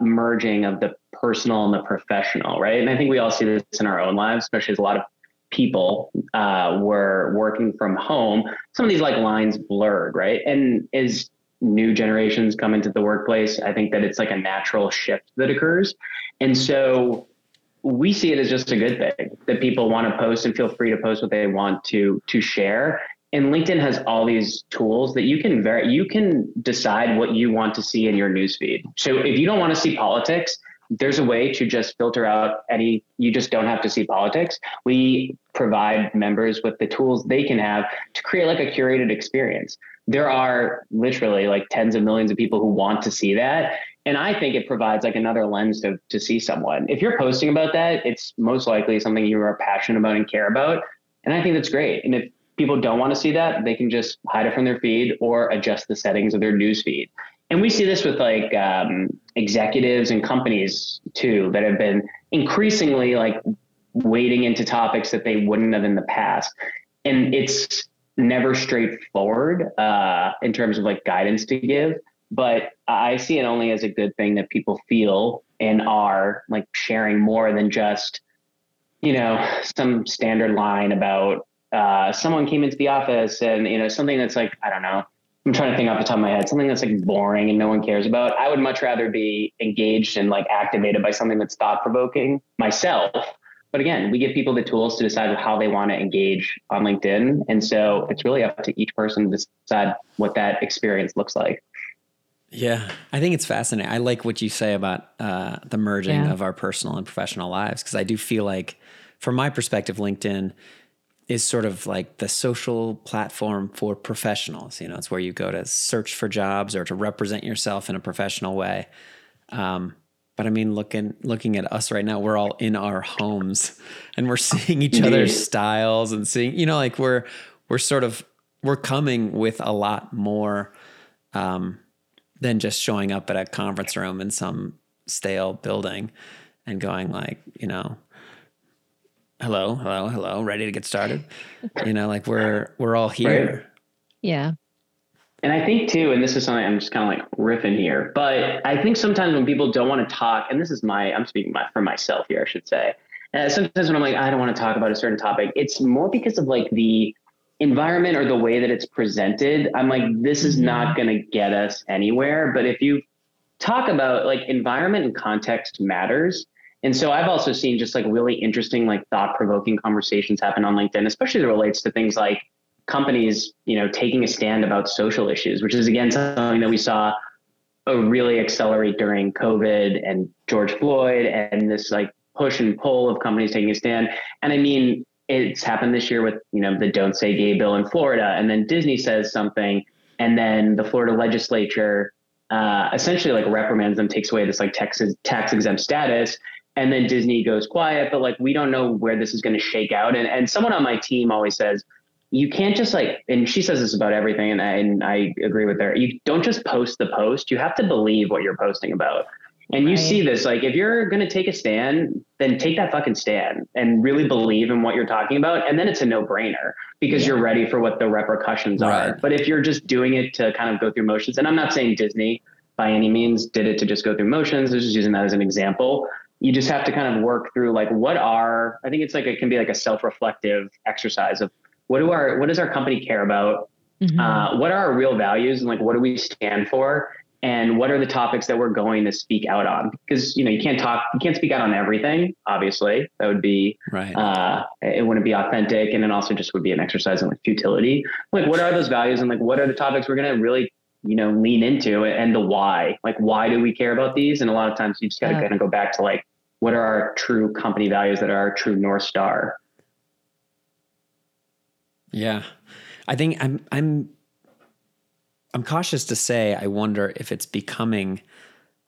merging of the personal and the professional, right? And I think we all see this in our own lives, especially as a lot of people were working from home. Some of these like lines blurred, right? And as new generations come into the workplace, I think that it's like a natural shift that occurs. And so we see it as just a good thing that people want to post and feel free to post what they want to share. And LinkedIn has all these tools that you can decide what you want to see in your newsfeed. So if you don't want to see politics, there's a way to just filter out you just don't have to see politics. We provide members with the tools they can have to create like a curated experience. There are literally like tens of millions of people who want to see that. And I think it provides like another lens to see someone. If you're posting about that, it's most likely something you are passionate about and care about. And I think that's great. And if people don't want to see that, they can just hide it from their feed or adjust the settings of their news feed. And we see this with like executives and companies too, that have been increasingly like wading into topics that they wouldn't have in the past. And it's never straightforward in terms of like guidance to give, but I see it only as a good thing that people feel and are like sharing more than just, you know, some standard line about someone came into the office and, you know, something that's like, I don't know, I'm trying to think off the top of my head, something that's like boring and no one cares about. I would much rather be engaged and like activated by something that's thought provoking myself. But again, we give people the tools to decide how they want to engage on LinkedIn. And so it's really up to each person to decide what that experience looks like. Yeah, I think it's fascinating. I like what you say about the merging of our personal and professional lives, because I do feel like, from my perspective, LinkedIn is sort of like the social platform for professionals. You know, it's where you go to search for jobs or to represent yourself in a professional way. But I mean, looking at us right now, we're all in our homes and we're seeing each other's styles and seeing, you know, like we're coming with a lot more than just showing up at a conference room in some stale building and going like, you know, hello, ready to get started. You know, like we're all here. Right. Yeah. And I think too, and this is something I'm just kind of like riffing here, but I think sometimes when people don't want to talk, and this is I'm speaking for myself here, I should say. Sometimes when I'm like, I don't want to talk about a certain topic, it's more because of like the environment or the way that it's presented. I'm like, this is not going to get us anywhere. But if you talk about like environment and context matters. And so I've also seen just like really interesting, like thought provoking conversations happen on LinkedIn, especially that relates to things like companies, you know, taking a stand about social issues, which is again something that we saw really accelerate during COVID and George Floyd and this like push and pull of companies taking a stand. And I mean, it's happened this year with, you know, the Don't Say Gay bill in Florida, and then Disney says something, and then the Florida legislature essentially like reprimands them, takes away this like tax exempt status. And then Disney goes quiet, but like, we don't know where this is going to shake out. And someone on my team always says, you can't just like, and she says this about everything, and I agree with her. You don't just post the post. You have to believe what you're posting about. And you see this, like, if you're going to take a stand, then take that fucking stand and really believe in what you're talking about. And then it's a no brainer because you're ready for what the repercussions are. But if you're just doing it to kind of go through motions, and I'm not saying Disney by any means did it to just go through motions, I was just using that as an example. You just have to kind of work through like, I think it's like, it can be like a self-reflective exercise of what does our company care about? Mm-hmm. What are our real values? And like, what do we stand for? And what are the topics that we're going to speak out on? Because, you know, you can't speak out on everything, obviously. That would be, it wouldn't be authentic. And then also just would be an exercise in like futility. Like, what are those values? And like, what are the topics we're going to really, you know, lean into, and the why? Like, why do we care about these? And a lot of times you just got to kind of go back to like, what are our true company values that are our true North Star? Yeah. I think I'm cautious to say, I wonder if it's becoming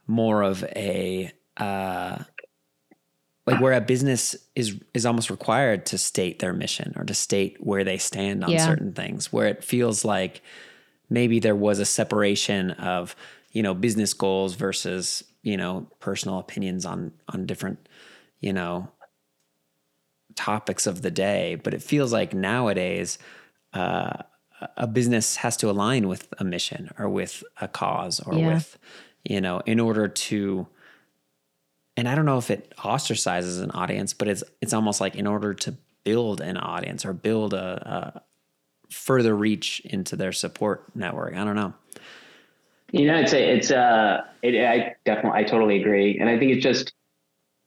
more of a, like where a business is almost required to state their mission or to state where they stand on certain things, where it feels like maybe there was a separation of, you know, business goals versus, you know, personal opinions on different, you know, topics of the day. But it feels like nowadays a business has to align with a mission or with a cause or with, you know, in order to, and I don't know if it ostracizes an audience, but it's almost like in order to build an audience or build a further reach into their support network. I don't know. You know, I totally agree. And I think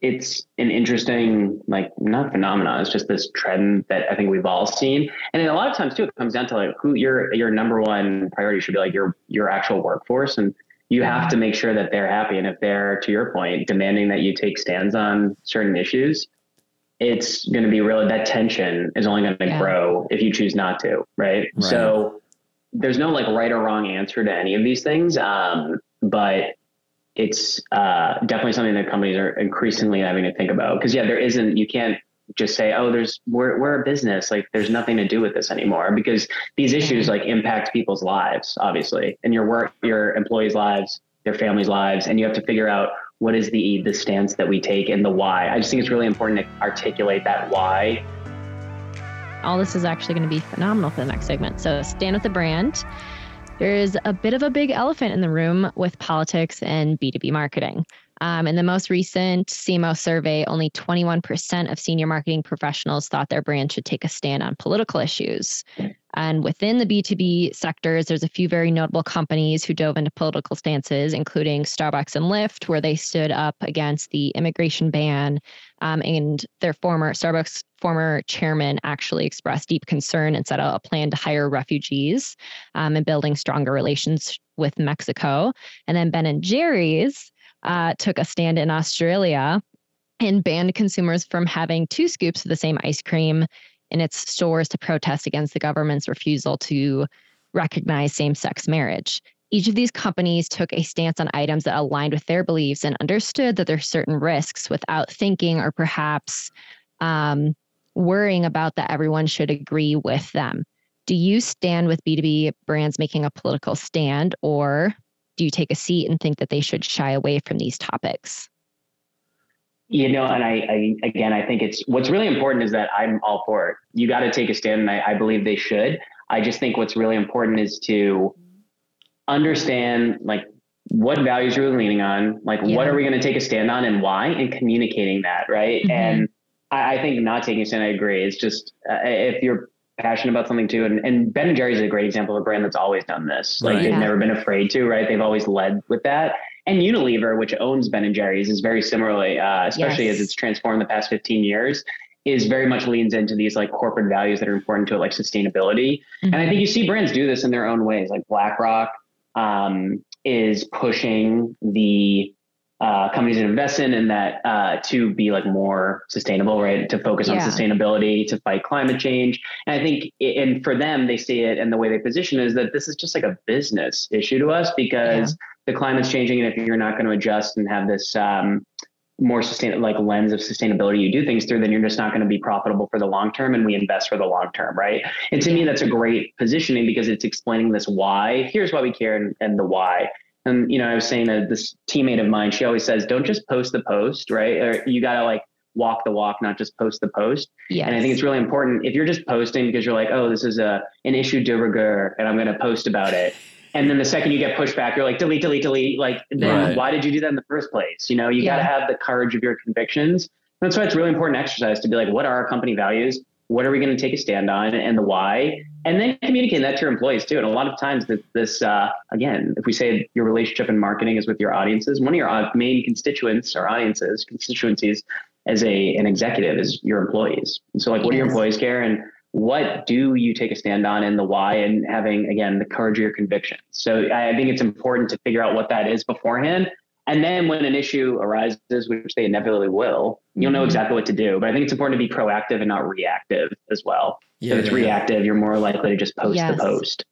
it's an interesting, like, not phenomenon. It's just this trend that I think we've all seen. And then a lot of times too, it comes down to like who your number one priority should be, like your actual workforce. And you have to make sure that they're happy. And if they're, to your point, demanding that you take stands on certain issues, it's going to be really, that tension is only going to grow if you choose not to. Right. So there's no like right or wrong answer to any of these things. But it's definitely something that companies are increasingly having to think about, because there isn't, you can't just say, oh, we're a business. Like there's nothing to do with this anymore, because these issues like impact people's lives, obviously, and your work, your employees' lives, their families' lives. And you have to figure out what is the stance that we take and the why. I just think it's really important to articulate that why. All this is actually going to be phenomenal for the next segment. So stand with the brand. There is a bit of a big elephant in the room with politics and B2B marketing. In the most recent CMO survey, only 21% of senior marketing professionals thought their brand should take a stand on political issues. And within the B2B sectors, there's a few very notable companies who dove into political stances, including Starbucks and Lyft, where they stood up against the immigration ban. And their Starbucks' former chairman actually expressed deep concern and set out a plan to hire refugees and building stronger relations with Mexico. And then Ben and Jerry's took a stand in Australia and banned consumers from having 2 scoops of the same ice cream in its stores to protest against the government's refusal to recognize same-sex marriage. Each of these companies took a stance on items that aligned with their beliefs and understood that there are certain risks without thinking or perhaps worrying about that everyone should agree with them. Do you stand with B2B brands making a political stand, or do you take a seat and think that they should shy away from these topics? You know, and I think it's, what's really important is that I'm all for it. You got to take a stand, and I believe they should. I just think what's really important is to understand like what values you're leaning on, like what are we going to take a stand on and why, and communicating that, right? Mm-hmm. And I think not taking a stand, I agree. It's just if you're passionate about something too. And Ben and Jerry's is a great example of a brand that's always done this. Like they've never been afraid to, right? They've always led with that. And Unilever, which owns Ben and Jerry's, is very similarly, especially as it's transformed the past 15 years, is very much leans into these like corporate values that are important to it, like sustainability. Mm-hmm. And I think you see brands do this in their own ways. Like BlackRock is pushing the companies that invest in that to be like more sustainable, right? To focus on sustainability, to fight climate change. And I think, and for them, they see it, and the way they position it is that this is just like a business issue to us, because the climate's changing. And if you're not going to adjust and have this more sustainable, like lens of sustainability, you do things through, then you're just not going to be profitable for the long term. And we invest for the long term, right? And to me, that's a great positioning, because it's explaining this why, here's why we care, and the why. And, you know, I was saying that this teammate of mine, she always says, don't just post the post, right? Or you got to like walk the walk, not just post the post. Yes. And I think it's really important if you're just posting because you're like, oh, this is an issue de rigueur and I'm going to post about it. And then the second you get pushed back, you're like, delete. Like, then why did you do that in the first place? You know, you got to have the courage of your convictions. And that's why it's really important exercise to be like, what are our company values? What are we going to take a stand on, and the why? And then communicating that to your employees too. And a lot of times this, again, if we say your relationship in marketing is with your audiences, one of your main constituents or constituencies as an executive is your employees. And so like, what do your employees care, and what do you take a stand on, and the why, and having, again, the courage of your convictions. So I think it's important to figure out what that is beforehand. And then when an issue arises, which they inevitably will, you'll know exactly what to do. But I think it's important to be proactive and not reactive as well. Yeah, if it's reactive, you're more likely to just post the post.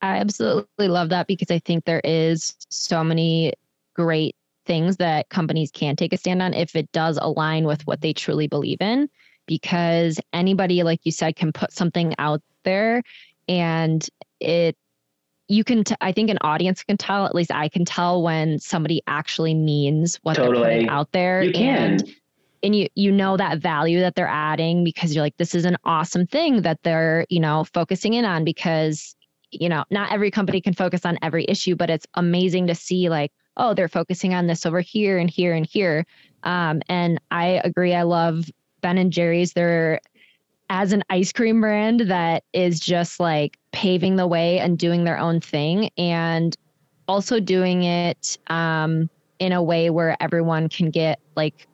I absolutely love that, because I think there is so many great things that companies can take a stand on if it does align with what they truly believe in. Because anybody, like you said, can put something out there, and it you can, I think an audience can tell, at least I can tell when somebody actually means what they're putting out there. And you know that value that they're adding, because you're like, this is an awesome thing that they're, you know, focusing in on, because, you know, not every company can focus on every issue, but it's amazing to see like, oh, they're focusing on this over here and here and here. And I agree. I love Ben and Jerry's. They're, as an ice cream brand, that is just like paving the way and doing their own thing, and also doing it in a way where everyone can get, like,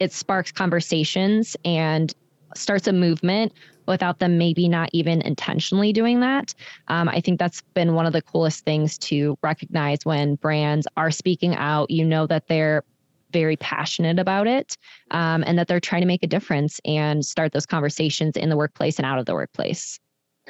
it sparks conversations and starts a movement without them maybe not even intentionally doing that. I think that's been one of the coolest things to recognize when brands are speaking out, you know, that they're very passionate about it, and that they're trying to make a difference and start those conversations in the workplace and out of the workplace.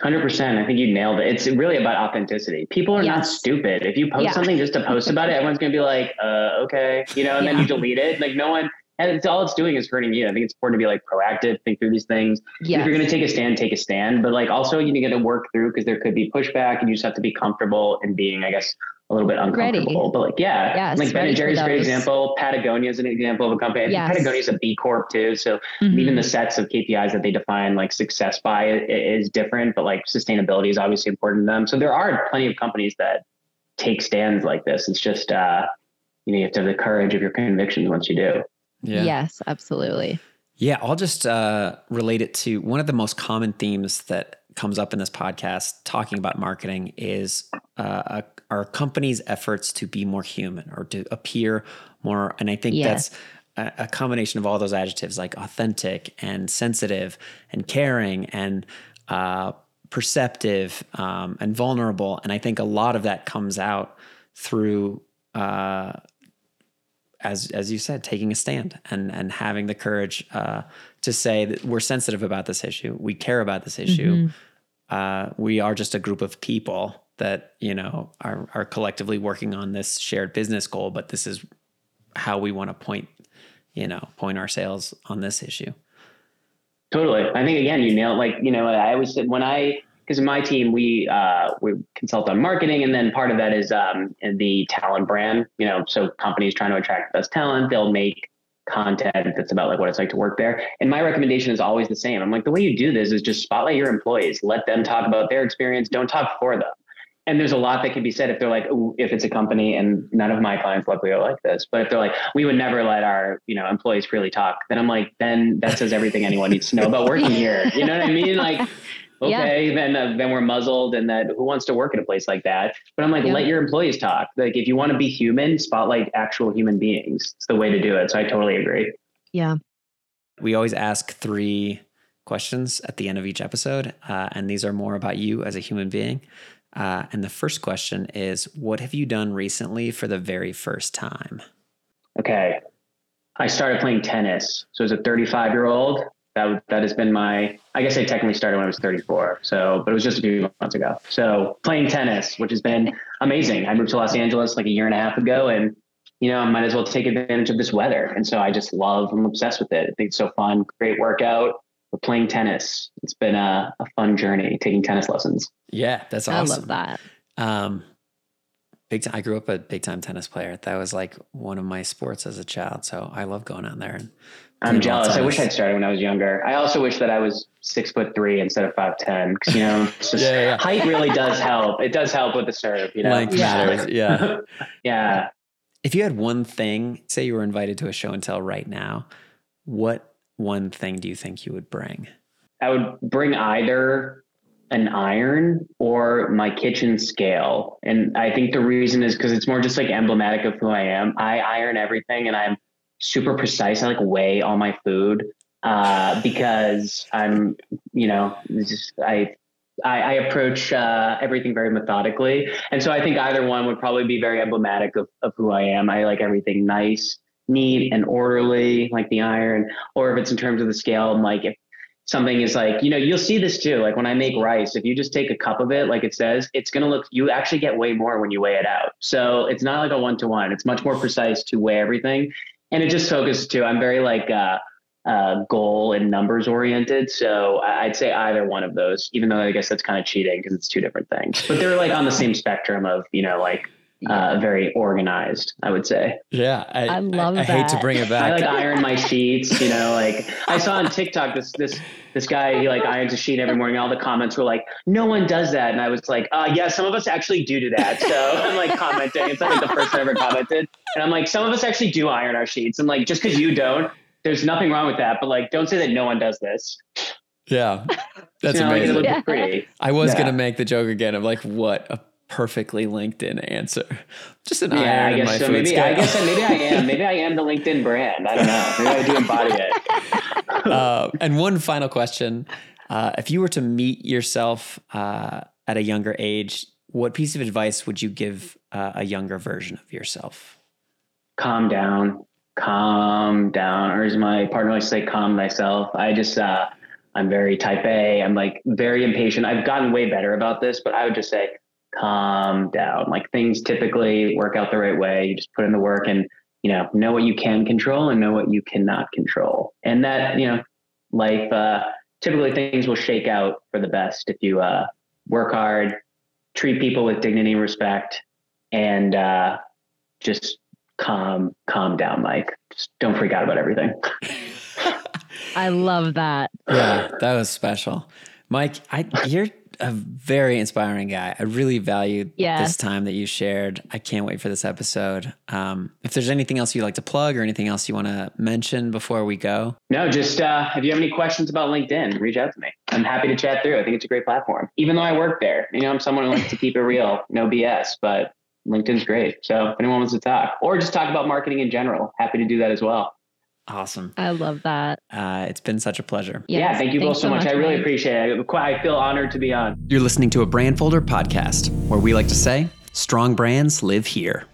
100%. I think you nailed it. It's really about authenticity. People are not stupid. If you post something just to post about it, everyone's going to be like, okay, you know, and then you delete it. Like no one, and it's all it's doing is hurting you. I think it's important to be like proactive, think through these things. Yes. If you're going to take a stand, but like also you need to work through, because there could be pushback, and you just have to be comfortable in being, I guess, a little bit uncomfortable, but like, like Ben and Jerry's is a great example. Patagonia is an example of a company. I think Patagonia is a B Corp too. So even the sets of KPIs that they define like success by is different, but like sustainability is obviously important to them. So there are plenty of companies that take stands like this. It's just, you have to have the courage of your convictions once you do. Yeah. Yes, absolutely. Yeah. I'll just relate it to one of the most common themes that comes up in this podcast talking about marketing is our company's efforts to be more human or to appear more. And I think that's a combination of all those adjectives, like authentic and sensitive and caring and perceptive and vulnerable. And I think a lot of that comes out through, as you said, taking a stand and having the courage to say that we're sensitive about this issue. We care about this issue. Mm-hmm. We are just a group of people that, you know, are collectively working on this shared business goal, but this is how we want to point our sales on this issue. Totally. I think, again, you nailed, like, you know, I always said because in my team, we consult on marketing, and then part of that is the talent brand, you know, so companies trying to attract the best talent, they'll make content that's about like what it's like to work there. And my recommendation is always the same. I'm like, the way you do this is just spotlight your employees, let them talk about their experience, don't talk for them. And there's a lot that can be said if they're like, if it's a company, and none of my clients luckily are like this, but if they're like, we would never let our, you know, employees freely talk, then I'm like, then that says everything anyone needs to know about working here. You know what I mean? Like, okay, then we're muzzled, and that who wants to work at a place like that? But I'm like, let your employees talk. Like, if you want to be human, spotlight actual human beings. It's the way to do it. So I totally agree. Yeah. We always ask 3 questions at the end of each episode. And these are more about you as a human being. And the first question is, what have you done recently for the very first time? Okay. I started playing tennis. So as a 35-year-old, that has been my, I guess I technically started when I was 34. So, but it was just a few months ago. So playing tennis, which has been amazing. I moved to Los Angeles like a year and a half ago, and, you know, I might as well take advantage of this weather. And so I'm obsessed with it. I think it's so fun. Great workout. But playing tennis, it's been a fun journey, taking tennis lessons. Yeah, that's awesome. I love that. Big time. I grew up a big time tennis player. That was like one of my sports as a child. So I love going out there. And I'm jealous. I wish I'd started when I was younger. I also wish that I was 6'3" instead of 5'10", because, you know, it's just, height really does help. It does help with the serve, you know. Length matters. Yeah. Yeah. If you had one thing, say you were invited to a show and tell right now, what one thing do you think you would bring? I would bring either an iron or my kitchen scale. And I think the reason is because it's more just like emblematic of who I am. I iron everything, and I'm super precise. I like weigh all my food because I'm, you know, just, I approach everything very methodically. And so I think either one would probably be very emblematic of who I am. I like everything nice, neat, and orderly, like the iron. Or if it's in terms of the scale, I'm like, if something is like, you know, you'll see this too, like when I make rice, if you just take a cup of it, like it says, it's going to look, you actually get way more when you weigh it out. So it's not like a 1-to-1. It's much more precise to weigh everything. And it just focuses too. I'm very like goal and numbers oriented. So I'd say either one of those, even though I guess that's kind of cheating because it's two different things, but they're like on the same spectrum of, you know, like very organized, I would say. Yeah. I love that. I hate to bring it back. I like iron my sheets, you know, like I saw on TikTok, this guy, he like irons a sheet every morning. All the comments were like, no one does that. And I was like, yeah, some of us actually do that. So I'm like commenting. It's not like the first I ever commented. And I'm like, some of us actually do iron our sheets. And like, just because you don't, there's nothing wrong with that, but like, don't say that no one does this. Yeah. That's amazing. Like, yeah. Pretty. I was going to make the joke again of like, what a perfectly LinkedIn answer. Just an iron in my so. Food scale. I guess so. Maybe I am. Maybe I am the LinkedIn brand. I don't know. Maybe I do embody it. And one final question. If you were to meet yourself at a younger age, what piece of advice would you give a younger version of yourself? Calm down. Or as my partner likes to say, calm thyself. I just, I'm very type A. I'm like very impatient. I've gotten way better about this, but I would just say, calm down. Like things typically work out the right way. You just put in the work and, you know what you can control and know what you cannot control. And that, you know, life, typically things will shake out for the best if you, work hard, treat people with dignity and respect, and, just, calm down, Mike. Just don't freak out about everything. I love that. Yeah, that was special. Mike, you're a very inspiring guy. I really valued this time that you shared. I can't wait for this episode. If there's anything else you'd like to plug or anything else you want to mention before we go. No, just if you have any questions about LinkedIn, reach out to me. I'm happy to chat through. I think it's a great platform. Even though I work there, you know, I'm someone who likes to keep it real, no BS, but LinkedIn's great. So if anyone wants to talk or just talk about marketing in general, happy to do that as well. Awesome. I love that. It's been such a pleasure. Yes. Yeah. Thank you both so much. I really appreciate it. I feel honored to be on. You're listening to a Brand Folder podcast, where we like to say strong brands live here.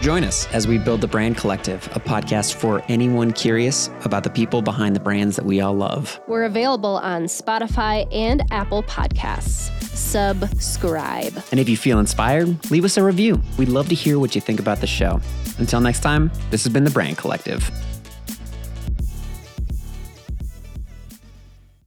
Join us as we build the Brand Collective, a podcast for anyone curious about the people behind the brands that we all love. We're available on Spotify and Apple Podcasts. Subscribe. And if you feel inspired, leave us a review. We'd love to hear what you think about the show. Until next time, this has been the Brand Collective.